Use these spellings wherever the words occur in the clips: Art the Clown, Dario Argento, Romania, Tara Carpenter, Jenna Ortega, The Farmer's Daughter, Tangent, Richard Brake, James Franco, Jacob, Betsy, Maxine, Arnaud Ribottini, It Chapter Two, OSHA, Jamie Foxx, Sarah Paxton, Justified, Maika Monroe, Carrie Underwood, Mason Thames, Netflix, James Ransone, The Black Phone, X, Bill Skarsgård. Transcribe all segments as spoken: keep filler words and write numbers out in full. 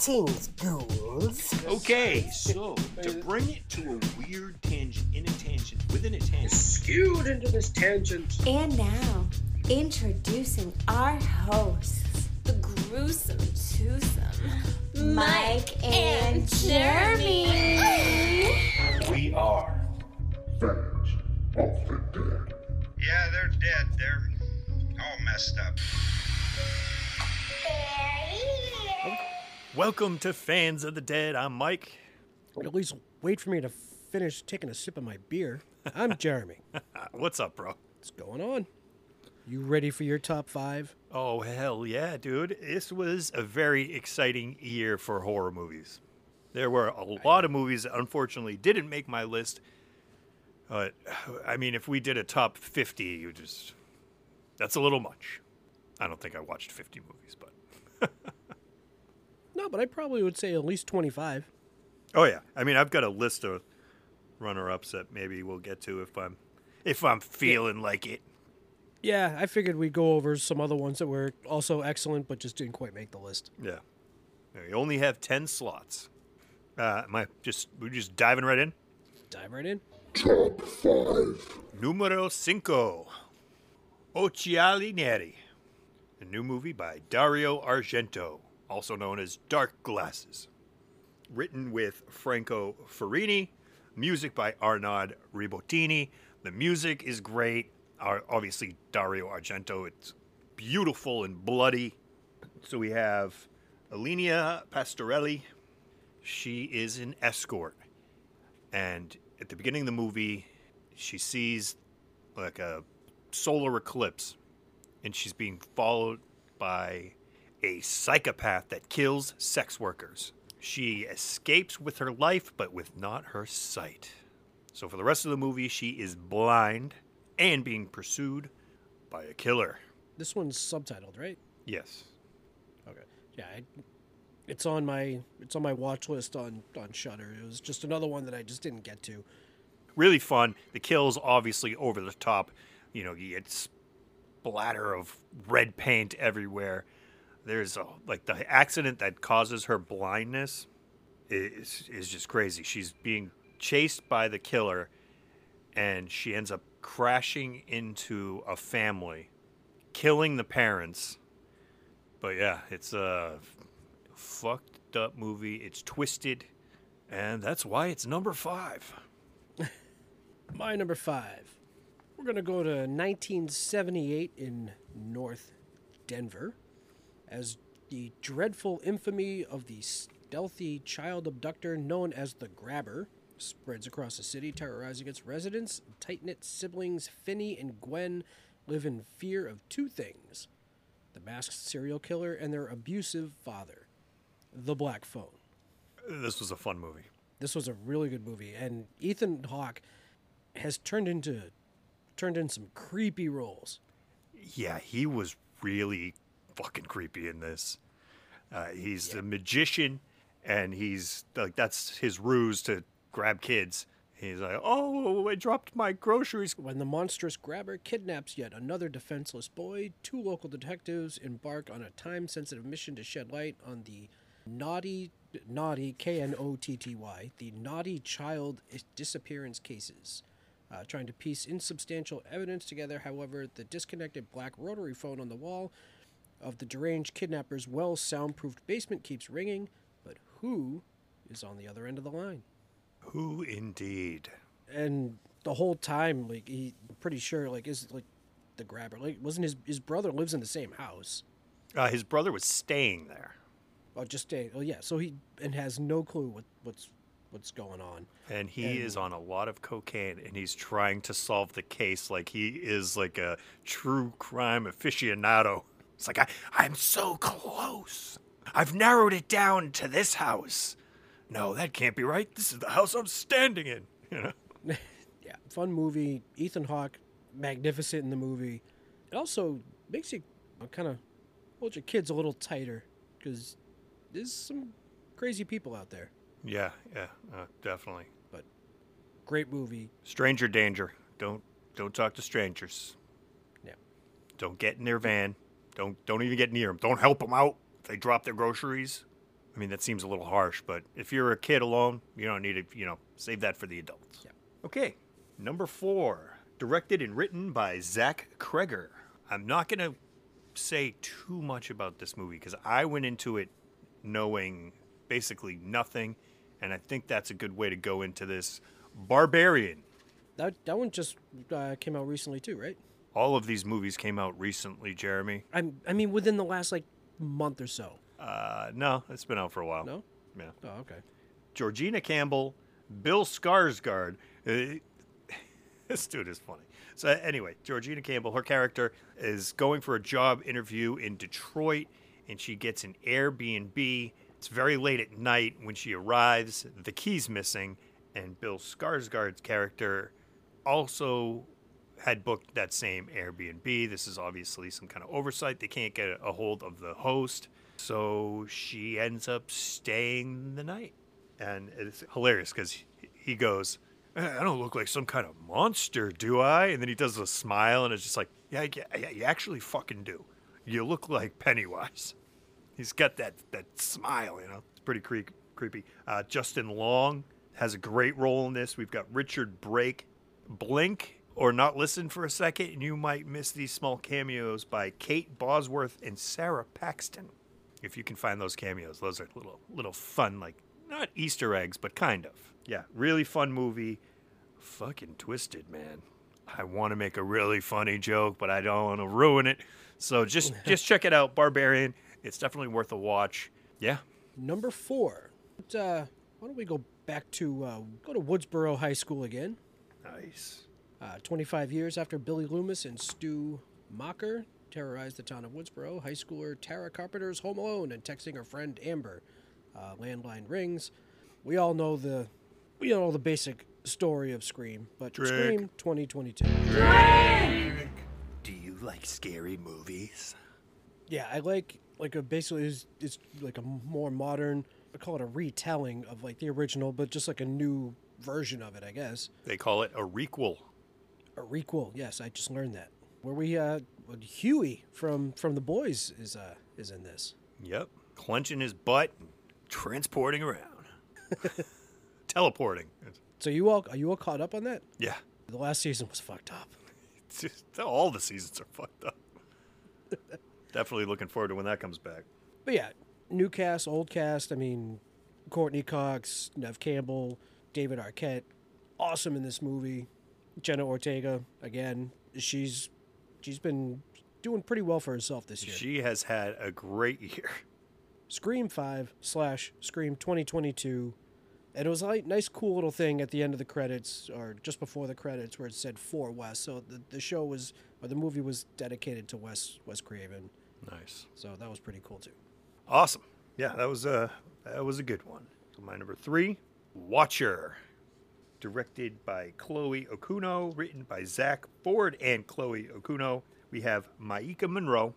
Greetings, ghouls. Okay, so to bring it to a weird tangent, in a tangent, within a tangent, skewed into this tangent. And now, introducing our hosts, the gruesome twosome, Mike and Jeremy. We are Village of the Dead. Yeah, they're dead. They're all messed up. Welcome to Fans of the Dead. I'm Mike. At least wait for me to finish taking a sip of my beer. I'm Jeremy. What's up, bro? What's going on? You ready for your top five? Oh, hell yeah, dude. This was a very exciting year for horror movies. There were a lot of movies that unfortunately didn't make my list. Uh, I mean, if we did a top fifty, you just... that's a little much. I don't think I watched fifty movies, but... No, but I probably would say at least twenty-five. Oh yeah, I mean I've got a list of runner-ups that maybe we'll get to if I'm if I'm feeling yeah. like it. Yeah, I figured we'd go over some other ones that were also excellent, but just didn't quite make the list. Yeah, we only have ten slots. Uh, am I just we're just diving right in? Dive right in. Top five. Numero cinco. Occhiali Neri. A new movie by Dario Argento, also known as Dark Glasses. Written with Franco Ferrini, music by Arnaud Ribottini. The music is great. Our, obviously, Dario Argento, it's beautiful and bloody. So we have Elena Pastorelli. She is an escort. And at the beginning of the movie, she sees like a solar eclipse. And she's being followed by a psychopath that kills sex workers. She escapes with her life, but with not her sight. So for the rest of the movie, she is blind and being pursued by a killer. This one's subtitled, right? Yes. Okay. Yeah, I, it's on my it's on my watch list on on Shudder. It was just another one that I just didn't get to. Really fun. The kills obviously over the top. You know, it's splatter of red paint everywhere. There's a, like the accident that causes her blindness is is just crazy. She's being chased by the killer, and she ends up crashing into a family, killing the parents. But yeah, it's a fucked up movie. It's twisted, and that's why it's number five. My number five. We're going to go to nineteen seventy-eight in North Denver as the dreadful infamy of the stealthy child abductor known as the Grabber spreads across the city, terrorizing its residents. Tight-knit siblings Finney and Gwen live in fear of two things: the masked serial killer and their abusive father. The Black Phone. This was a fun movie. This was a really good movie, and Ethan Hawke has turned into... turned in some creepy roles. Yeah, he was really fucking creepy in this. Uh, he's yeah. the magician, and he's like, that's his ruse to grab kids. He's like, oh, I dropped my groceries. When the monstrous grabber kidnaps yet another defenseless boy, two local detectives embark on a time-sensitive mission to shed light on the naughty, naughty, K N O T T Y, the naughty child disappearance cases. Uh, trying to piece insubstantial evidence together, however, the disconnected black rotary phone on the wall of the deranged kidnapper's well-soundproofed basement keeps ringing, but who is on the other end of the line? Who indeed? And the whole time, like, he pretty sure, like, is like the grabber. Like, wasn't his his brother lives in the same house? Uh, his brother was staying there. Oh, just staying. Oh, yeah. So he and has no clue what what's. what's going on. And he and, is on a lot of cocaine, and he's trying to solve the case like he is like a true crime aficionado. It's like, I, I'm so close. I've narrowed it down to this house. No, that can't be right. This is the house I'm standing in. You know? Yeah, fun movie. Ethan Hawke, magnificent in the movie. It also makes you kind of hold your kids a little tighter because there's some crazy people out there. Yeah, yeah, uh, definitely. But great movie. Stranger danger. Don't don't talk to strangers. Yeah. Don't get in their van. Don't don't even get near them. Don't help them out. If they drop their groceries, I mean, that seems a little harsh, but if you're a kid alone, you don't need to, you know, save that for the adults. Yeah. Okay, number four, directed and written by Zach Cregger. I'm not going to say too much about this movie because I went into it knowing basically nothing, and I think that's a good way to go into this. Barbarian. That, that one just uh, came out recently too, right? All of these movies came out recently, Jeremy. I'm, I mean, within the last, like, month or so. Uh, no, it's been out for a while. No? Yeah. Oh, okay. Georgina Campbell, Bill Skarsgård. Uh, this dude is funny. So, anyway, Georgina Campbell, her character, is going for a job interview in Detroit, and she gets an Airbnb. It's very late at night. When she arrives, the key's missing, and Bill Skarsgård's character also had booked that same Airbnb. This is obviously some kind of oversight. They can't get a hold of the host, so she ends up staying the night. And it's hilarious because he goes, I don't look like some kind of monster, do I? And then he does a smile, and it's just like, yeah, yeah, you actually fucking do. You look like Pennywise. He's got that, that smile, you know. It's pretty cre- creepy. Uh, Justin Long has a great role in this. We've got Richard Brake. Blink or not listen for a second, and you might miss these small cameos by Kate Bosworth and Sarah Paxton. If you can find those cameos, those are little little fun, like, not Easter eggs, but kind of. Yeah, really fun movie. Fucking twisted, man. I want to make a really funny joke, but I don't want to ruin it. So just, just check it out, Barbarian. It's definitely worth a watch. Yeah. Number four. But, uh, why don't we go back to, uh, go to Woodsboro High School again. Nice. Uh, twenty-five years after Billy Loomis and Stu Macher terrorized the town of Woodsboro, high schooler Tara Carpenter is home alone and texting her friend Amber. Uh, landline rings. We all know the we all know the basic story of Scream, but Drink. Scream twenty twenty-two. Drink. Do you like scary movies? Yeah, I like like a basically it's, it's like a more modern. I call it a retelling of like the original, but just like a new version of it, I guess. They call it a requel. A requel, yes, I just learned that. Where we, uh, Huey from, from The Boys is uh, is in this. Yep, clenching his butt, and transporting around, teleporting. So you all are you all caught up on that? Yeah. The last season was fucked up. Just, all the seasons are fucked up. Definitely looking forward to when that comes back. But yeah, new cast, old cast. I mean, Courtney Cox, Neve Campbell, David Arquette, awesome in this movie. Jenna Ortega, again, she's she's been doing pretty well for herself this year. She has had a great year. Scream five slash Scream twenty twenty-two. And it was a nice, cool little thing at the end of the credits, or just before the credits, where it said for Wes. So the, the show was, or the movie was dedicated to Wes, Wes Craven. Nice. So that was pretty cool, too. Awesome. Yeah, that was a, that was a good one. So my number three, Watcher. Directed by Chloe Okuno, written by Zach Ford and Chloe Okuno. We have Maika Monroe.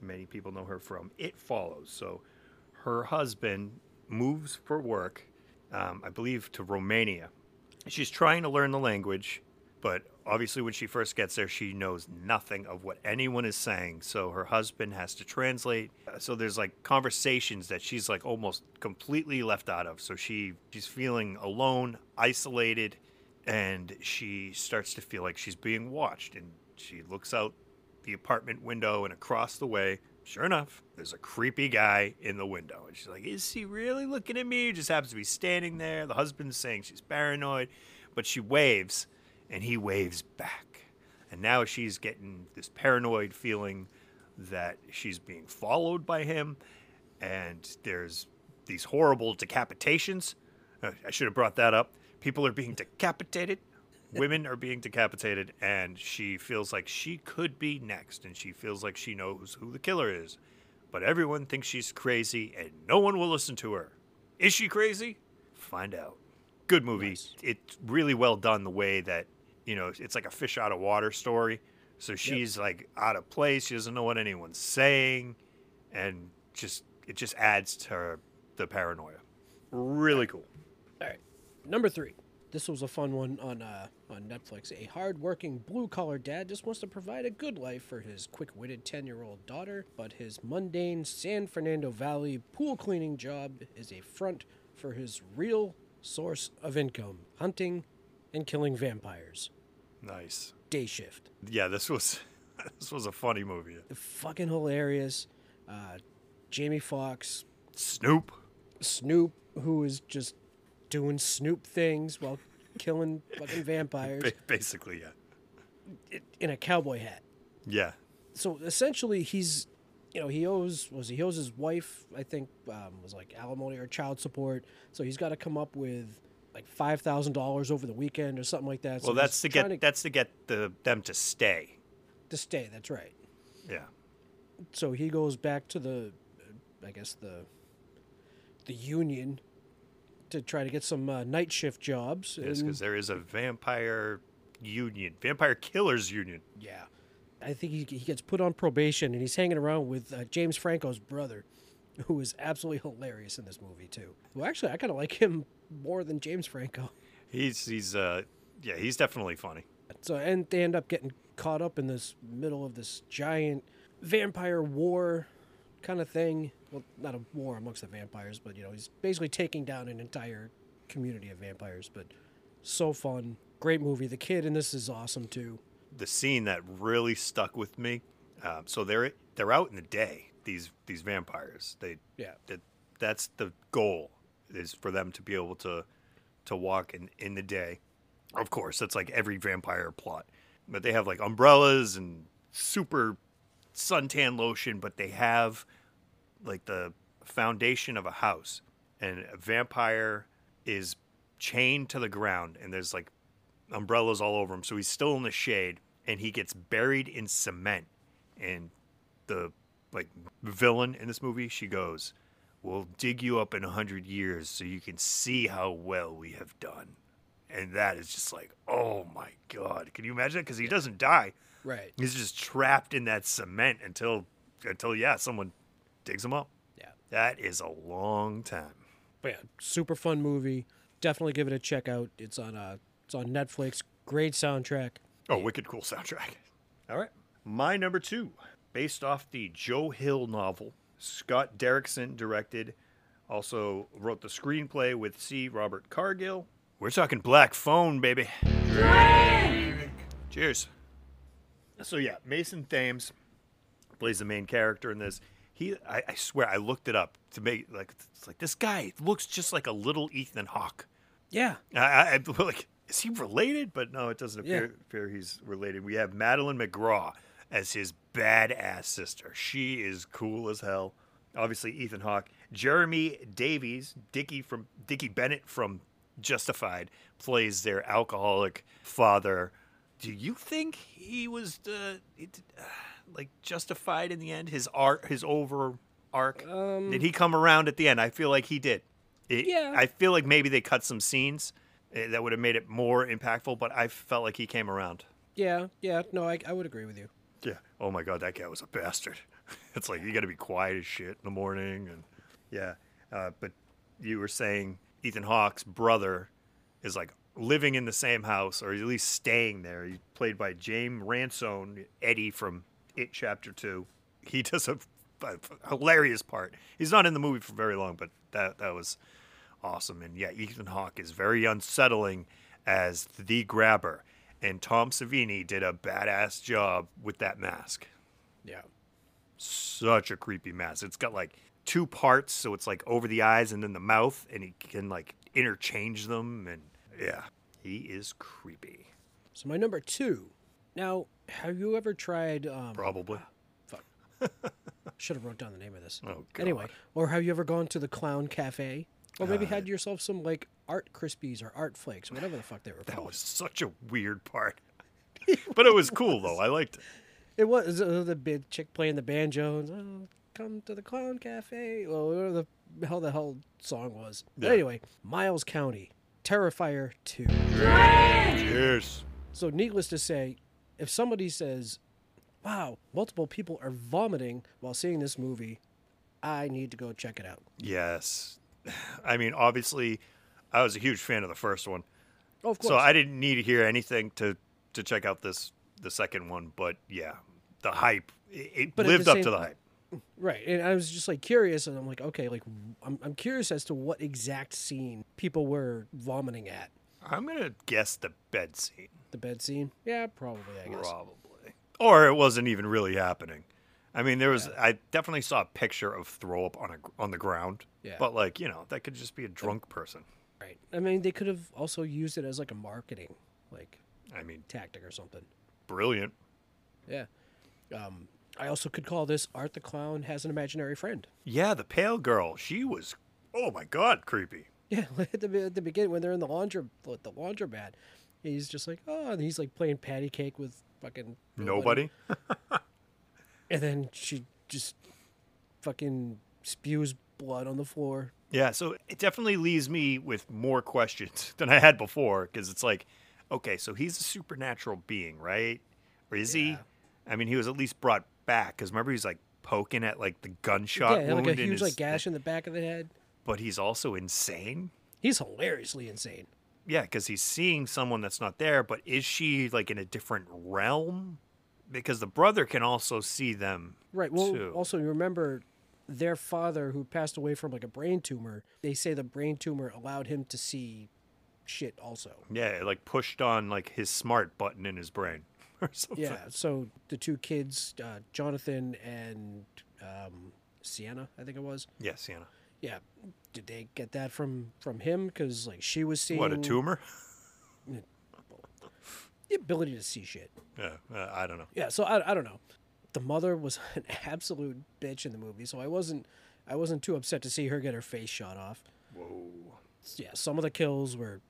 Many people know her from It Follows. So her husband moves for work, um, I believe, to Romania. She's trying to learn the language, but obviously when she first gets there, she knows nothing of what anyone is saying. So her husband has to translate. So there's like conversations that she's like almost completely left out of. So she, she's feeling alone, isolated, and she starts to feel like she's being watched. And she looks out the apartment window and across the way. Sure enough, there's a creepy guy in the window. And she's like, is he really looking at me? He just happens to be standing there. The husband's saying she's paranoid, but she waves. And he waves back. And now she's getting this paranoid feeling that she's being followed by him. And there's these horrible decapitations. Uh, I should have brought that up. People are being decapitated. Women are being decapitated. And she feels like she could be next. And she feels like she knows who the killer is. But everyone thinks she's crazy. And no one will listen to her. Is she crazy? Find out. Good movie. Nice. It's really well done the way that, you know, it's like a fish out of water story. So she's yep. like out of place. She doesn't know what anyone's saying. And just it just adds to her, the paranoia. Really cool. All right. Number three. This was a fun one on uh, on Netflix. A hard-working blue-collar dad just wants to provide a good life for his quick-witted ten-year-old daughter, but his mundane San Fernando Valley pool-cleaning job is a front for his real source of income, hunting and killing vampires. Nice. Day Shift. Yeah, this was this was a funny movie. Fucking hilarious. Uh, Jamie Foxx. Snoop. Snoop, who is just doing Snoop things while killing fucking vampires. Ba- basically, yeah. In a cowboy hat. Yeah. So essentially, he's, you know, he owes was he owes his wife, I think, um, was like alimony or child support. So he's got to come up with like five thousand dollars over the weekend or something like that. So well, that's to get to, that's to get the them to stay. To stay, that's right. Yeah. So he goes back to the, I guess the, the union. To try to get some uh, night shift jobs. Yes, because there is a vampire union, vampire killers union. Yeah. I think he, he gets put on probation, and he's hanging around with uh, James Franco's brother, who is absolutely hilarious in this movie, too. Well, actually, I kind of like him more than James Franco. He's, he's uh, yeah, he's definitely funny. So, and they end up getting caught up in this middle of this giant vampire war kind of thing. Well, not a war amongst the vampires, but, you know, he's basically taking down an entire community of vampires. But so fun. Great movie. The kid in this is awesome, too. The scene that really stuck with me. Uh, so they're they're out in the day, these these vampires. They yeah. That, that's the goal, is for them to be able to, to walk in, in the day. Of course, that's like every vampire plot. But they have, like, umbrellas and super suntan lotion, but they have... like the foundation of a house, and a vampire is chained to the ground, and there's like umbrellas all over him. So he's still in the shade, and he gets buried in cement. And the like villain in this movie, she goes, "We'll dig you up in a hundred years so you can see how well we have done." And that is just like, oh my God. Can you imagine that? Cause he doesn't die. Right. He's just trapped in that cement until, until yeah, someone digs him up. Yeah. That is a long time. But yeah, super fun movie. Definitely give it a check out. It's on uh, it's on Netflix. Great soundtrack. Oh, yeah. Wicked cool soundtrack. All right. My number two, based off the Joe Hill novel. Scott Derrickson directed, also wrote the screenplay with C. Robert Cargill. We're talking Black Phone, baby. Drink! Cheers. So yeah, Mason Thames plays the main character in this. He, I, I swear, I looked it up to make like it's like this guy looks just like a little Ethan Hawke. Yeah, I, I, I like is he related? But no, it doesn't appear, yeah. appear he's related. We have Madeline McGraw as his badass sister. She is cool as hell. Obviously, Ethan Hawke, Jeremy Davies, Dickie from Dickie Bennett from Justified plays their alcoholic father. Do you think he was the it, uh, like justified in the end? His arc, his over arc. Um, did he come around at the end? I feel like he did. It, yeah. I feel like maybe they cut some scenes that would have made it more impactful, but I felt like he came around. Yeah, yeah. No, I I would agree with you. Yeah. Oh my God, that guy was a bastard. It's like you got to be quiet as shit in the morning, and yeah. Uh, but you were saying Ethan Hawke's brother is like living in the same house, or at least staying there. He's played by James Ransone, Eddie from It Chapter two. He does a, a hilarious part. He's not in the movie for very long, but that that was awesome. And yeah, Ethan Hawke is very unsettling as the grabber, and Tom Savini did a badass job with that mask. Yeah. Such a creepy mask. It's got like two parts, so it's like over the eyes and then the mouth, and he can like interchange them, and yeah, he is creepy. So my number two. Now, have you ever tried... Um, Probably. Uh, fuck. Should have wrote down the name of this. Oh, God. Anyway, or have you ever gone to the Clown Cafe? Or maybe uh, had yourself some, like, art Crispies or art flakes, or whatever the fuck they were. That called. Was such a weird part. But it was cool, though. I liked it. It was. Uh, the big chick playing the banjo. And, oh, come to the Clown Cafe. Well, whatever the hell the hell song was. Yeah. But anyway, Miles County. Terrifier two. Cheers. So needless to say, if somebody says, wow, multiple people are vomiting while seeing this movie, I need to go check it out. Yes. I mean, obviously, I was a huge fan of the first one. Oh, of course. So I didn't need to hear anything to, to check out this the second one, but yeah, the hype it but lived up same, to the hype. Right, and I was just like curious, and I'm like, okay, like I'm I'm curious as to what exact scene people were vomiting at. I'm gonna guess the bed scene. The bed scene? Yeah, probably. I guess probably, or it wasn't even really happening. I mean, there was. Yeah. I definitely saw a picture of throw up on a on the ground. Yeah. But like, you know, that could just be a drunk person. Right. I mean, they could have also used it as like a marketing, like, I mean, tactic or something. Brilliant. Yeah. Um, I also could call this Art the Clown Has an Imaginary Friend. Yeah, the pale girl. She was, oh my God, creepy. Yeah, at the, at the beginning when they're in the laundry, the laundromat, he's just like, oh, and he's like playing patty cake with fucking nobody. nobody. And then she just fucking spews blood on the floor. Yeah, so it definitely leaves me with more questions than I had before, because it's like, okay, so he's a supernatural being, right? Or is yeah. he? I mean, he was at least brought back, because remember he's like poking at like the gunshot yeah, wound. Yeah, like a huge his, like gash in the back of the head. But he's also insane? He's hilariously insane. Yeah, because he's seeing someone that's not there, but is she like in a different realm? Because the brother can also see them, right? Well, too. Also you remember their father, who passed away from like a brain tumor. They say the brain tumor allowed him to see shit, also. Yeah, it like pushed on like his smart button in his brain, or something. Yeah. So the two kids, uh, Jonathan and um, Sienna, I think it was. Yeah, Sienna. Yeah. Did they get that from from him? Because like she was seeing what, a tumor. The ability to see shit. Yeah, uh, I don't know. Yeah, so I, I don't know. The mother was an absolute bitch in the movie, so I wasn't I wasn't too upset to see her get her face shot off. Whoa. Yeah, some of the kills were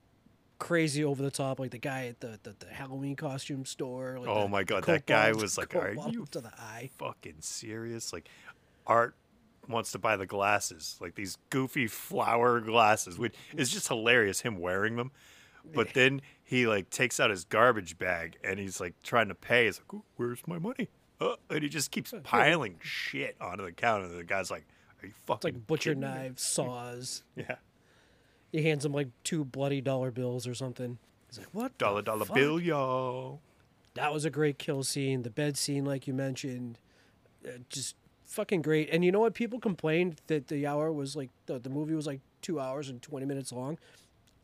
crazy over the top, like the guy at the, the, the Halloween costume store. Like oh my God, that guy was like, are you to the eye. fucking serious? Like, Art wants to buy the glasses, like these goofy flower glasses, which is just hilarious, him wearing them. But then he, like, takes out his garbage bag, and he's, like, trying to pay. He's like, where's my money? Uh, and he just keeps piling shit onto the counter. And the guy's like, are you fucking it's like butcher knives, saws. Yeah. He hands him, like, two bloody dollar bills or something. He's like, what Dollar, dollar fuck? bill, y'all. That was a great kill scene. The bed scene, like you mentioned, uh, just fucking great. And you know what? People complained that the hour was, like, the, the movie was, like, two hours and twenty minutes long.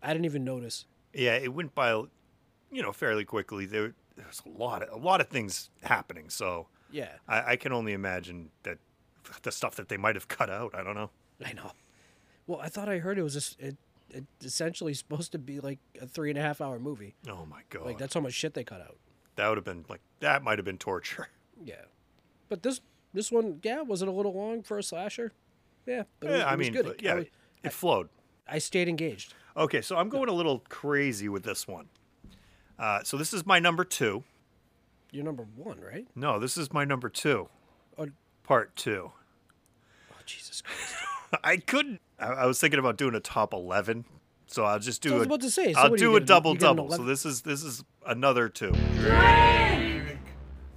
I didn't even notice. Yeah, it went by, you know, fairly quickly. There, there was a lot, of, a lot of things happening. So yeah, I, I can only imagine that the stuff that they might have cut out. I don't know. I know. Well, I thought I heard it was just, it, it essentially supposed to be like a three and a half hour movie. Oh my God! Like that's how much shit they cut out. That would have been like that might have been torture. Yeah, but this this one, yeah, was it a little long for a slasher? Yeah, but yeah, it was, I it was mean, good. It, yeah, I, it flowed. I, I stayed engaged. Okay, so I'm going a little crazy with this one. Uh, so this is my number two. You're number one, right? No, this is my number two. Oh. Part two. Oh, Jesus Christ. I couldn't. I, I was thinking about doing a top eleven, so I'll just do so a, I was about to say, so I'll do a double-double. So this is this is another two. Drink!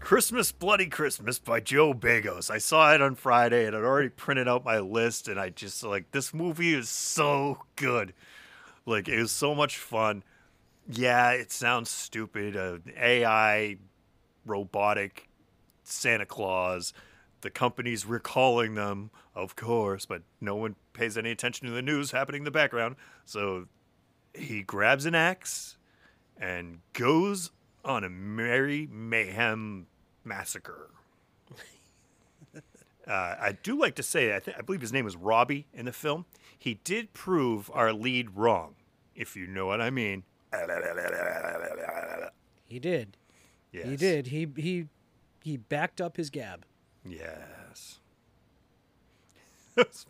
Christmas Bloody Christmas by Joe Bagos. I saw it on Friday, and I'd already printed out my list, and I just, like, this movie is so good. Like, it was so much fun. Yeah, it sounds stupid. Uh, A I, robotic, Santa Claus. The company's recalling them, of course, but no one pays any attention to the news happening in the background. So he grabs an axe and goes on a merry mayhem massacre. uh, I do like to say, I, th- I believe his name was Robbie in the film. He did prove our lead wrong, if you know what I mean. He did. Yes. He did. He he he backed up his gab. Yes. That's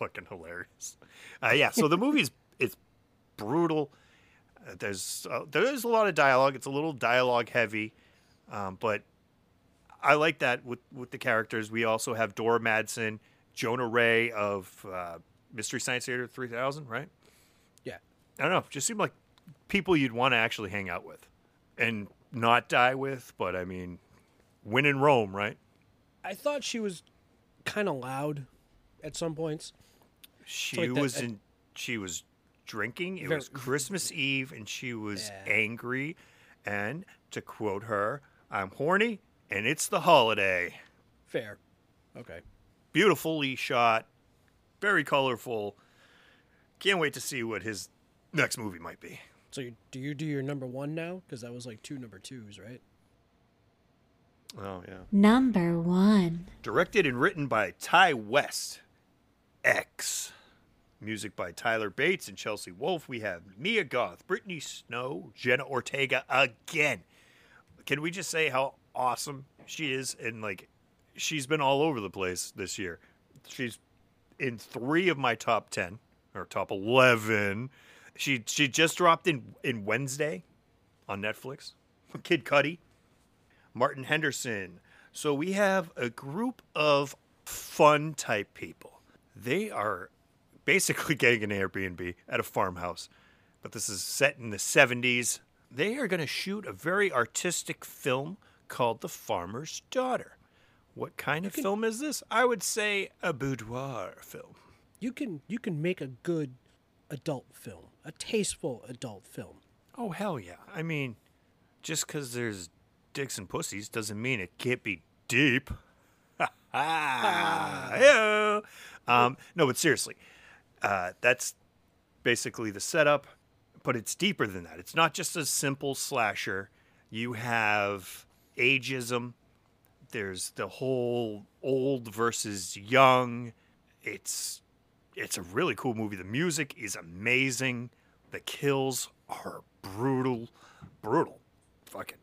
fucking hilarious. Uh, yeah. So the movie's it's brutal. Uh, there's uh, there's a lot of dialogue. It's a little dialogue heavy, um, but I like that with with the characters. We also have Dora Madsen, Jonah Ray of. Uh, Mystery Science Theater three thousand, right? Yeah. I don't know. Just seemed like people you'd want to actually hang out with and not die with, but, I mean, when in Rome, right? I thought she was kind of loud at some points. She like was that, in, she was drinking. It was Christmas Eve, and she was yeah. angry. And to quote her, I'm horny, and it's the holiday. Fair. Okay. Beautifully shot. Very colorful. Can't wait to see what his next movie might be. So you, do you do your number one now? Because that was like two number twos, right? Oh, yeah. Number one. Directed and written by Ty West. X. Music by Tyler Bates and Chelsea Wolfe. We have Mia Goth, Brittany Snow, Jenna Ortega again. Can we just say how awesome she is? And, like, she's been all over the place this year. She's in three of my top ten, or top eleven. She she just dropped in, in Wednesday on Netflix. Kid Cudi. Martin Henderson. So we have a group of fun-type people. They are basically getting an Airbnb at a farmhouse, but this is set in the seventies. They are going to shoot a very artistic film called The Farmer's Daughter. What kind of can, film is this? I would say a boudoir film. You can you can make a good adult film, a tasteful adult film. Oh, hell yeah. I mean, just because there's dicks and pussies doesn't mean it can't be deep. Ha ha! Um, no, but seriously, uh, that's basically the setup, but it's deeper than that. It's not just a simple slasher. You have ageism. There's the whole old versus young. It's it's a really cool movie. The music is amazing. The kills are brutal, brutal. Fucking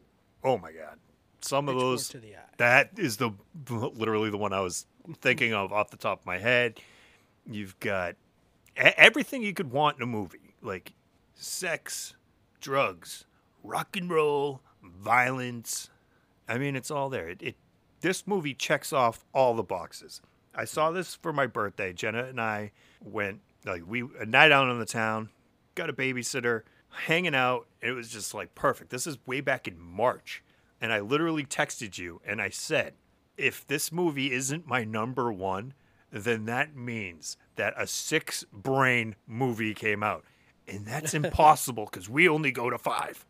oh my god. Some of those, to the eye. That is the literally the one I was thinking of off the top of my head. You've got everything you could want in a movie, like sex, drugs, rock and roll, violence. I mean, it's all there. It, it this movie checks off all the boxes. I saw this for my birthday. Jenna and I went like we a night out on the town, got a babysitter, hanging out. It was just like perfect. This is way back in March. And I literally texted you, and I said, if this movie isn't my number one, then that means that a six-brain movie came out. And that's impossible, because we only go to five.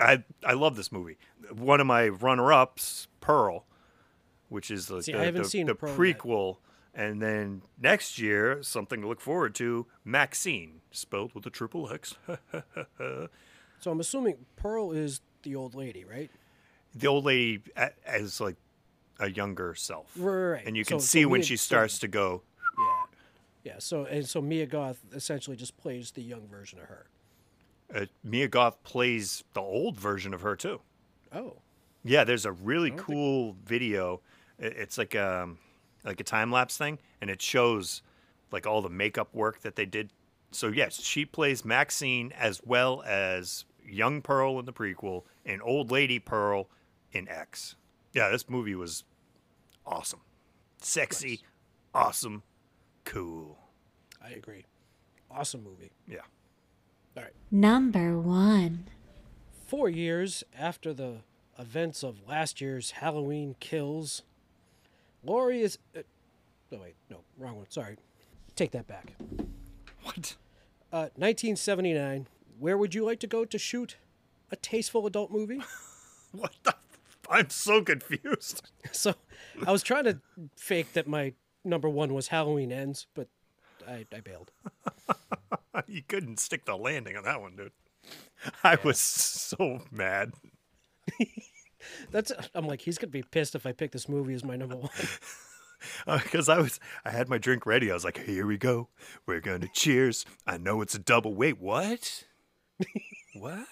I I love this movie. One of my runner-ups, Pearl, which is the, See, the, the, the prequel. Yet. And then next year, something to look forward to, Maxine, spelled with a triple X. So I'm assuming Pearl is... the old lady, right? The old lady as like a younger self, right? And you can so, see so when Mia, she starts so, to go. Yeah, yeah. So and so Mia Goth essentially just plays the young version of her. Uh, Mia Goth plays the old version of her too. Oh, yeah. There's a really cool think... video. It's like a like a time lapse thing, and it shows like all the makeup work that they did. So yes, she plays Maxine as well as young Pearl in the prequel, and old lady Pearl in X. Yeah, this movie was awesome. Sexy, nice. Awesome, cool. I agree. Awesome movie. Yeah. All right. Number one. Four years after the events of last year's Halloween Kills, Laurie is... Uh, no, wait. No, wrong one. Sorry. Take that back. What? Uh, nineteen seventy-nine... Where would you like to go to shoot a tasteful adult movie? What the? F- I'm so confused. So I was trying to fake that my number one was Halloween Ends, but I, I bailed. You couldn't stick the landing on that one, dude. I yeah. was so mad. That's. I'm like, he's going to be pissed if I pick this movie as my number one. Because uh, I was, I had my drink ready. I was like, here we go. We're going to cheers. I know it's a double. Wait, what? What?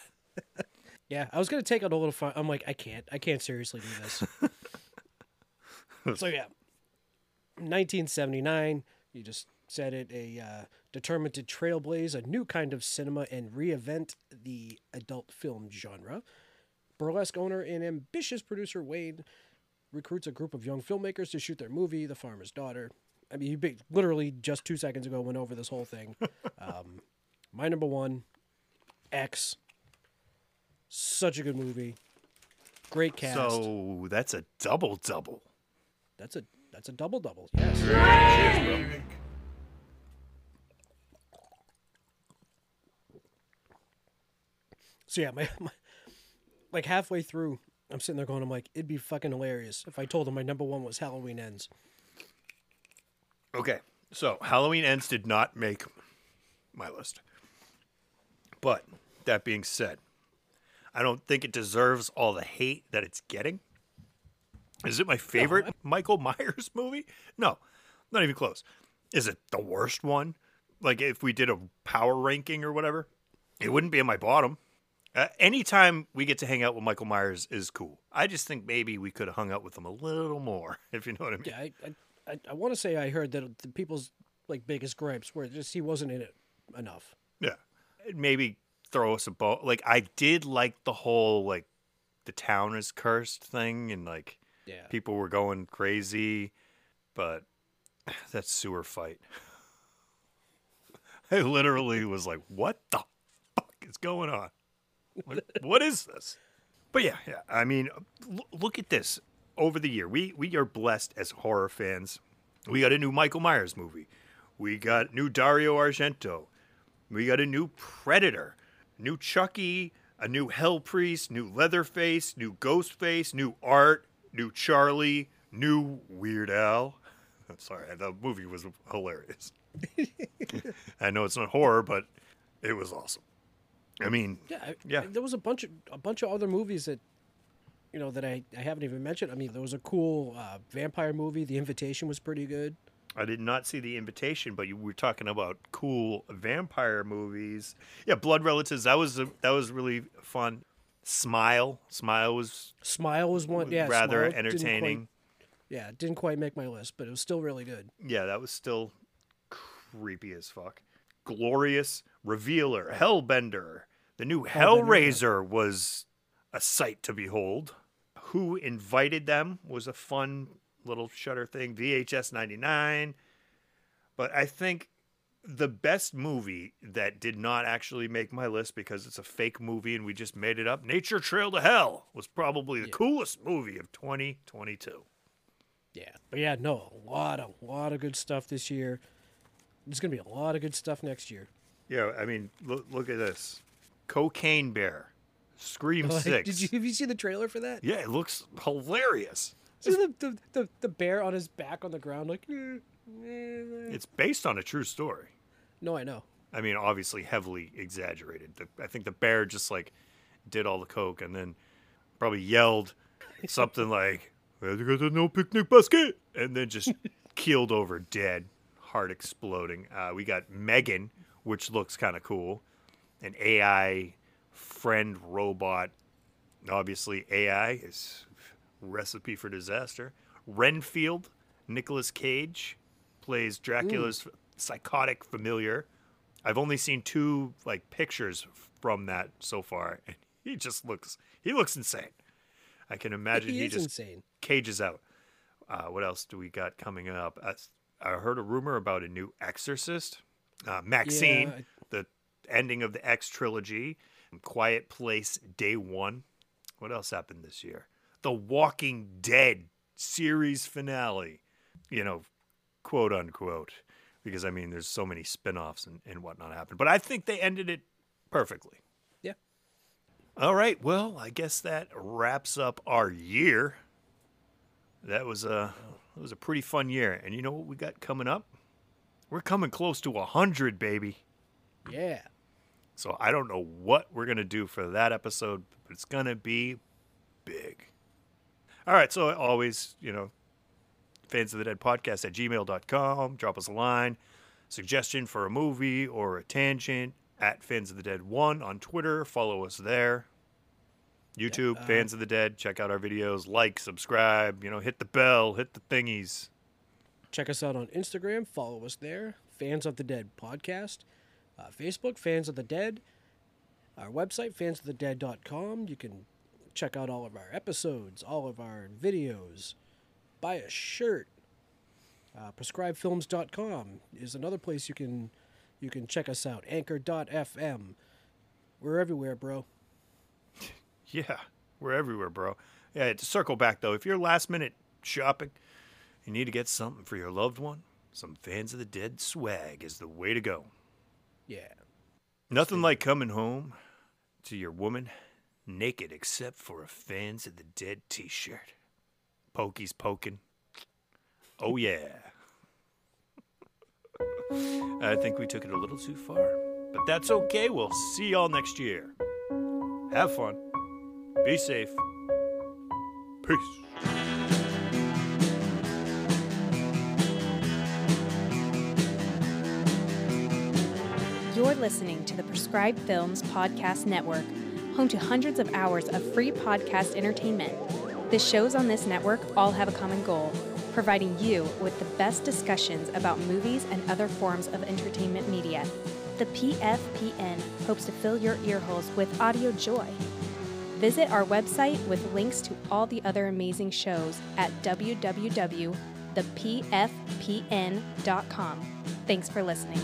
Yeah, I was gonna take out a little fun. I'm like, I can't, I can't seriously do this. So yeah, nineteen seventy-nine. You just said it. A uh, determined to trailblaze a new kind of cinema and reinvent the adult film genre. Burlesque owner and ambitious producer Wade recruits a group of young filmmakers to shoot their movie, The Farmer's Daughter. I mean, you literally just two seconds ago went over this whole thing. Um, my number one. X, such a good movie, great cast. So that's a double double. That's a that's a double double. Yes. Drink. So yeah, my, my like halfway through, I'm sitting there going, I'm like, it'd be fucking hilarious if I told him my number one was Halloween Ends. Okay, so Halloween Ends did not make my list. But that being said, I don't think it deserves all the hate that it's getting. Is it my favorite no, I... Michael Myers movie? No, not even close. Is it the worst one? Like if we did a power ranking or whatever, it wouldn't be in my bottom. Uh, anytime we get to hang out with Michael Myers is cool. I just think maybe we could have hung out with him a little more, if you know what I mean. Yeah, I I, I want to say I heard that the people's like biggest gripes were just he wasn't in it enough. Yeah, maybe throw us a bone. Like I did like the whole like the town is cursed thing and like yeah. people were going crazy, but that sewer fight. I literally was like, what the fuck is going on? What, what is this? But yeah, yeah. I mean, l- look at this. Over the year, we we are blessed as horror fans. We got a new Michael Myers movie. We got new Dario Argento. We got a new Predator, new Chucky, a new Hell Priest, new Leatherface, new Ghostface, new Art, new Charlie, new Weird Al. I'm sorry, the movie was hilarious. I know it's not horror, but it was awesome. I mean, yeah, I, yeah. There was a bunch of a bunch of other movies that, you know, that I, I haven't even mentioned. I mean, there was a cool uh, vampire movie. The Invitation was pretty good. I did not see The Invitation, but you were talking about cool vampire movies. Yeah, Blood Relatives. That was a, that was really fun. Smile, Smile was Smile was one. Yeah, rather Smile entertaining. Quite, yeah, didn't quite make my list, but it was still really good. Yeah, that was still creepy as fuck. Glorious, Revealer, Hellbender. The new Hellraiser oh, yeah. was a sight to behold. Who Invited Them was a fun little Shudder thing. V H S ninety-nine. But I think the best movie that did not actually make my list because it's a fake movie and we just made it up, Nature Trail to Hell, was probably the yeah. coolest movie of twenty twenty-two. Yeah. But yeah, no, a lot of, lot of good stuff this year. There's going to be a lot of good stuff next year. Yeah, I mean, look, look at this. Cocaine Bear, Scream like, six. Did you, have you seen the trailer for that? Yeah, it looks hilarious. See the, the, the, the bear on his back on the ground like... Eh, eh. It's based on a true story. No, I know. I mean, obviously heavily exaggerated. The, I think the bear just like did all the coke and then probably yelled something like, no picnic basket, and then just keeled over dead. Heart exploding. Uh, we got Megan, which looks kind of cool. An A I friend robot. Obviously, A I is recipe for disaster. Renfield, Nicolas Cage, plays Dracula's mm. psychotic familiar. I've only seen two like pictures from that so far, and he just looks he looks insane. I can imagine he, he just insane. Cages out. Uh, what else do we got coming up? Uh, I heard a rumor about a new Exorcist. Uh, Maxine, yeah, I... the ending of the X trilogy. Quiet Place, Day One. What else happened this year? The Walking Dead series finale. You know, quote unquote. Because, I mean, there's so many spinoffs and, and whatnot happened. But I think they ended it perfectly. Yeah. All right. Well, I guess that wraps up our year. That was a... It was a pretty fun year, and you know what we got coming up? We're coming close to one hundred, baby. Yeah. So I don't know what we're going to do for that episode, but it's going to be big. All right, so always, you know, Fans of the Dead Podcast at gmail dot com. Drop us a line. Suggestion for a movie or a tangent at Fans of the Dead one on Twitter. Follow us there. YouTube, yeah, uh, Fans of the Dead. Check out our videos. Like, subscribe, you know, hit the bell, hit the thingies. Check us out on Instagram. Follow us there. Fans of the Dead Podcast. Uh, Facebook, Fans of the Dead. Our website, fans of the dead dot com. You can check out all of our episodes, all of our videos. Buy a shirt. Uh, prescribe films dot com is another place you can you can check us out. anchor dot f m. We're everywhere, bro. Yeah, we're everywhere, bro. Yeah, to circle back, though, if you're last-minute shopping, you need to get something for your loved one, some Fans of the Dead swag is the way to go. Yeah. Nothing like coming home to your woman, naked except for her fins and the dead t-shirt. Pokey's poking. Oh, yeah. I think we took it a little too far. But that's okay. We'll see y'all next year. Have fun. Be safe. Peace. You're listening to the Prescribed Films Podcast Network, home to hundreds of hours of free podcast entertainment. The shows on this network all have a common goal, providing you with the best discussions about movies and other forms of entertainment media. The P F P N hopes to fill your earholes with audio joy. Visit our website with links to all the other amazing shows at w w w dot the p f p n dot com. Thanks for listening.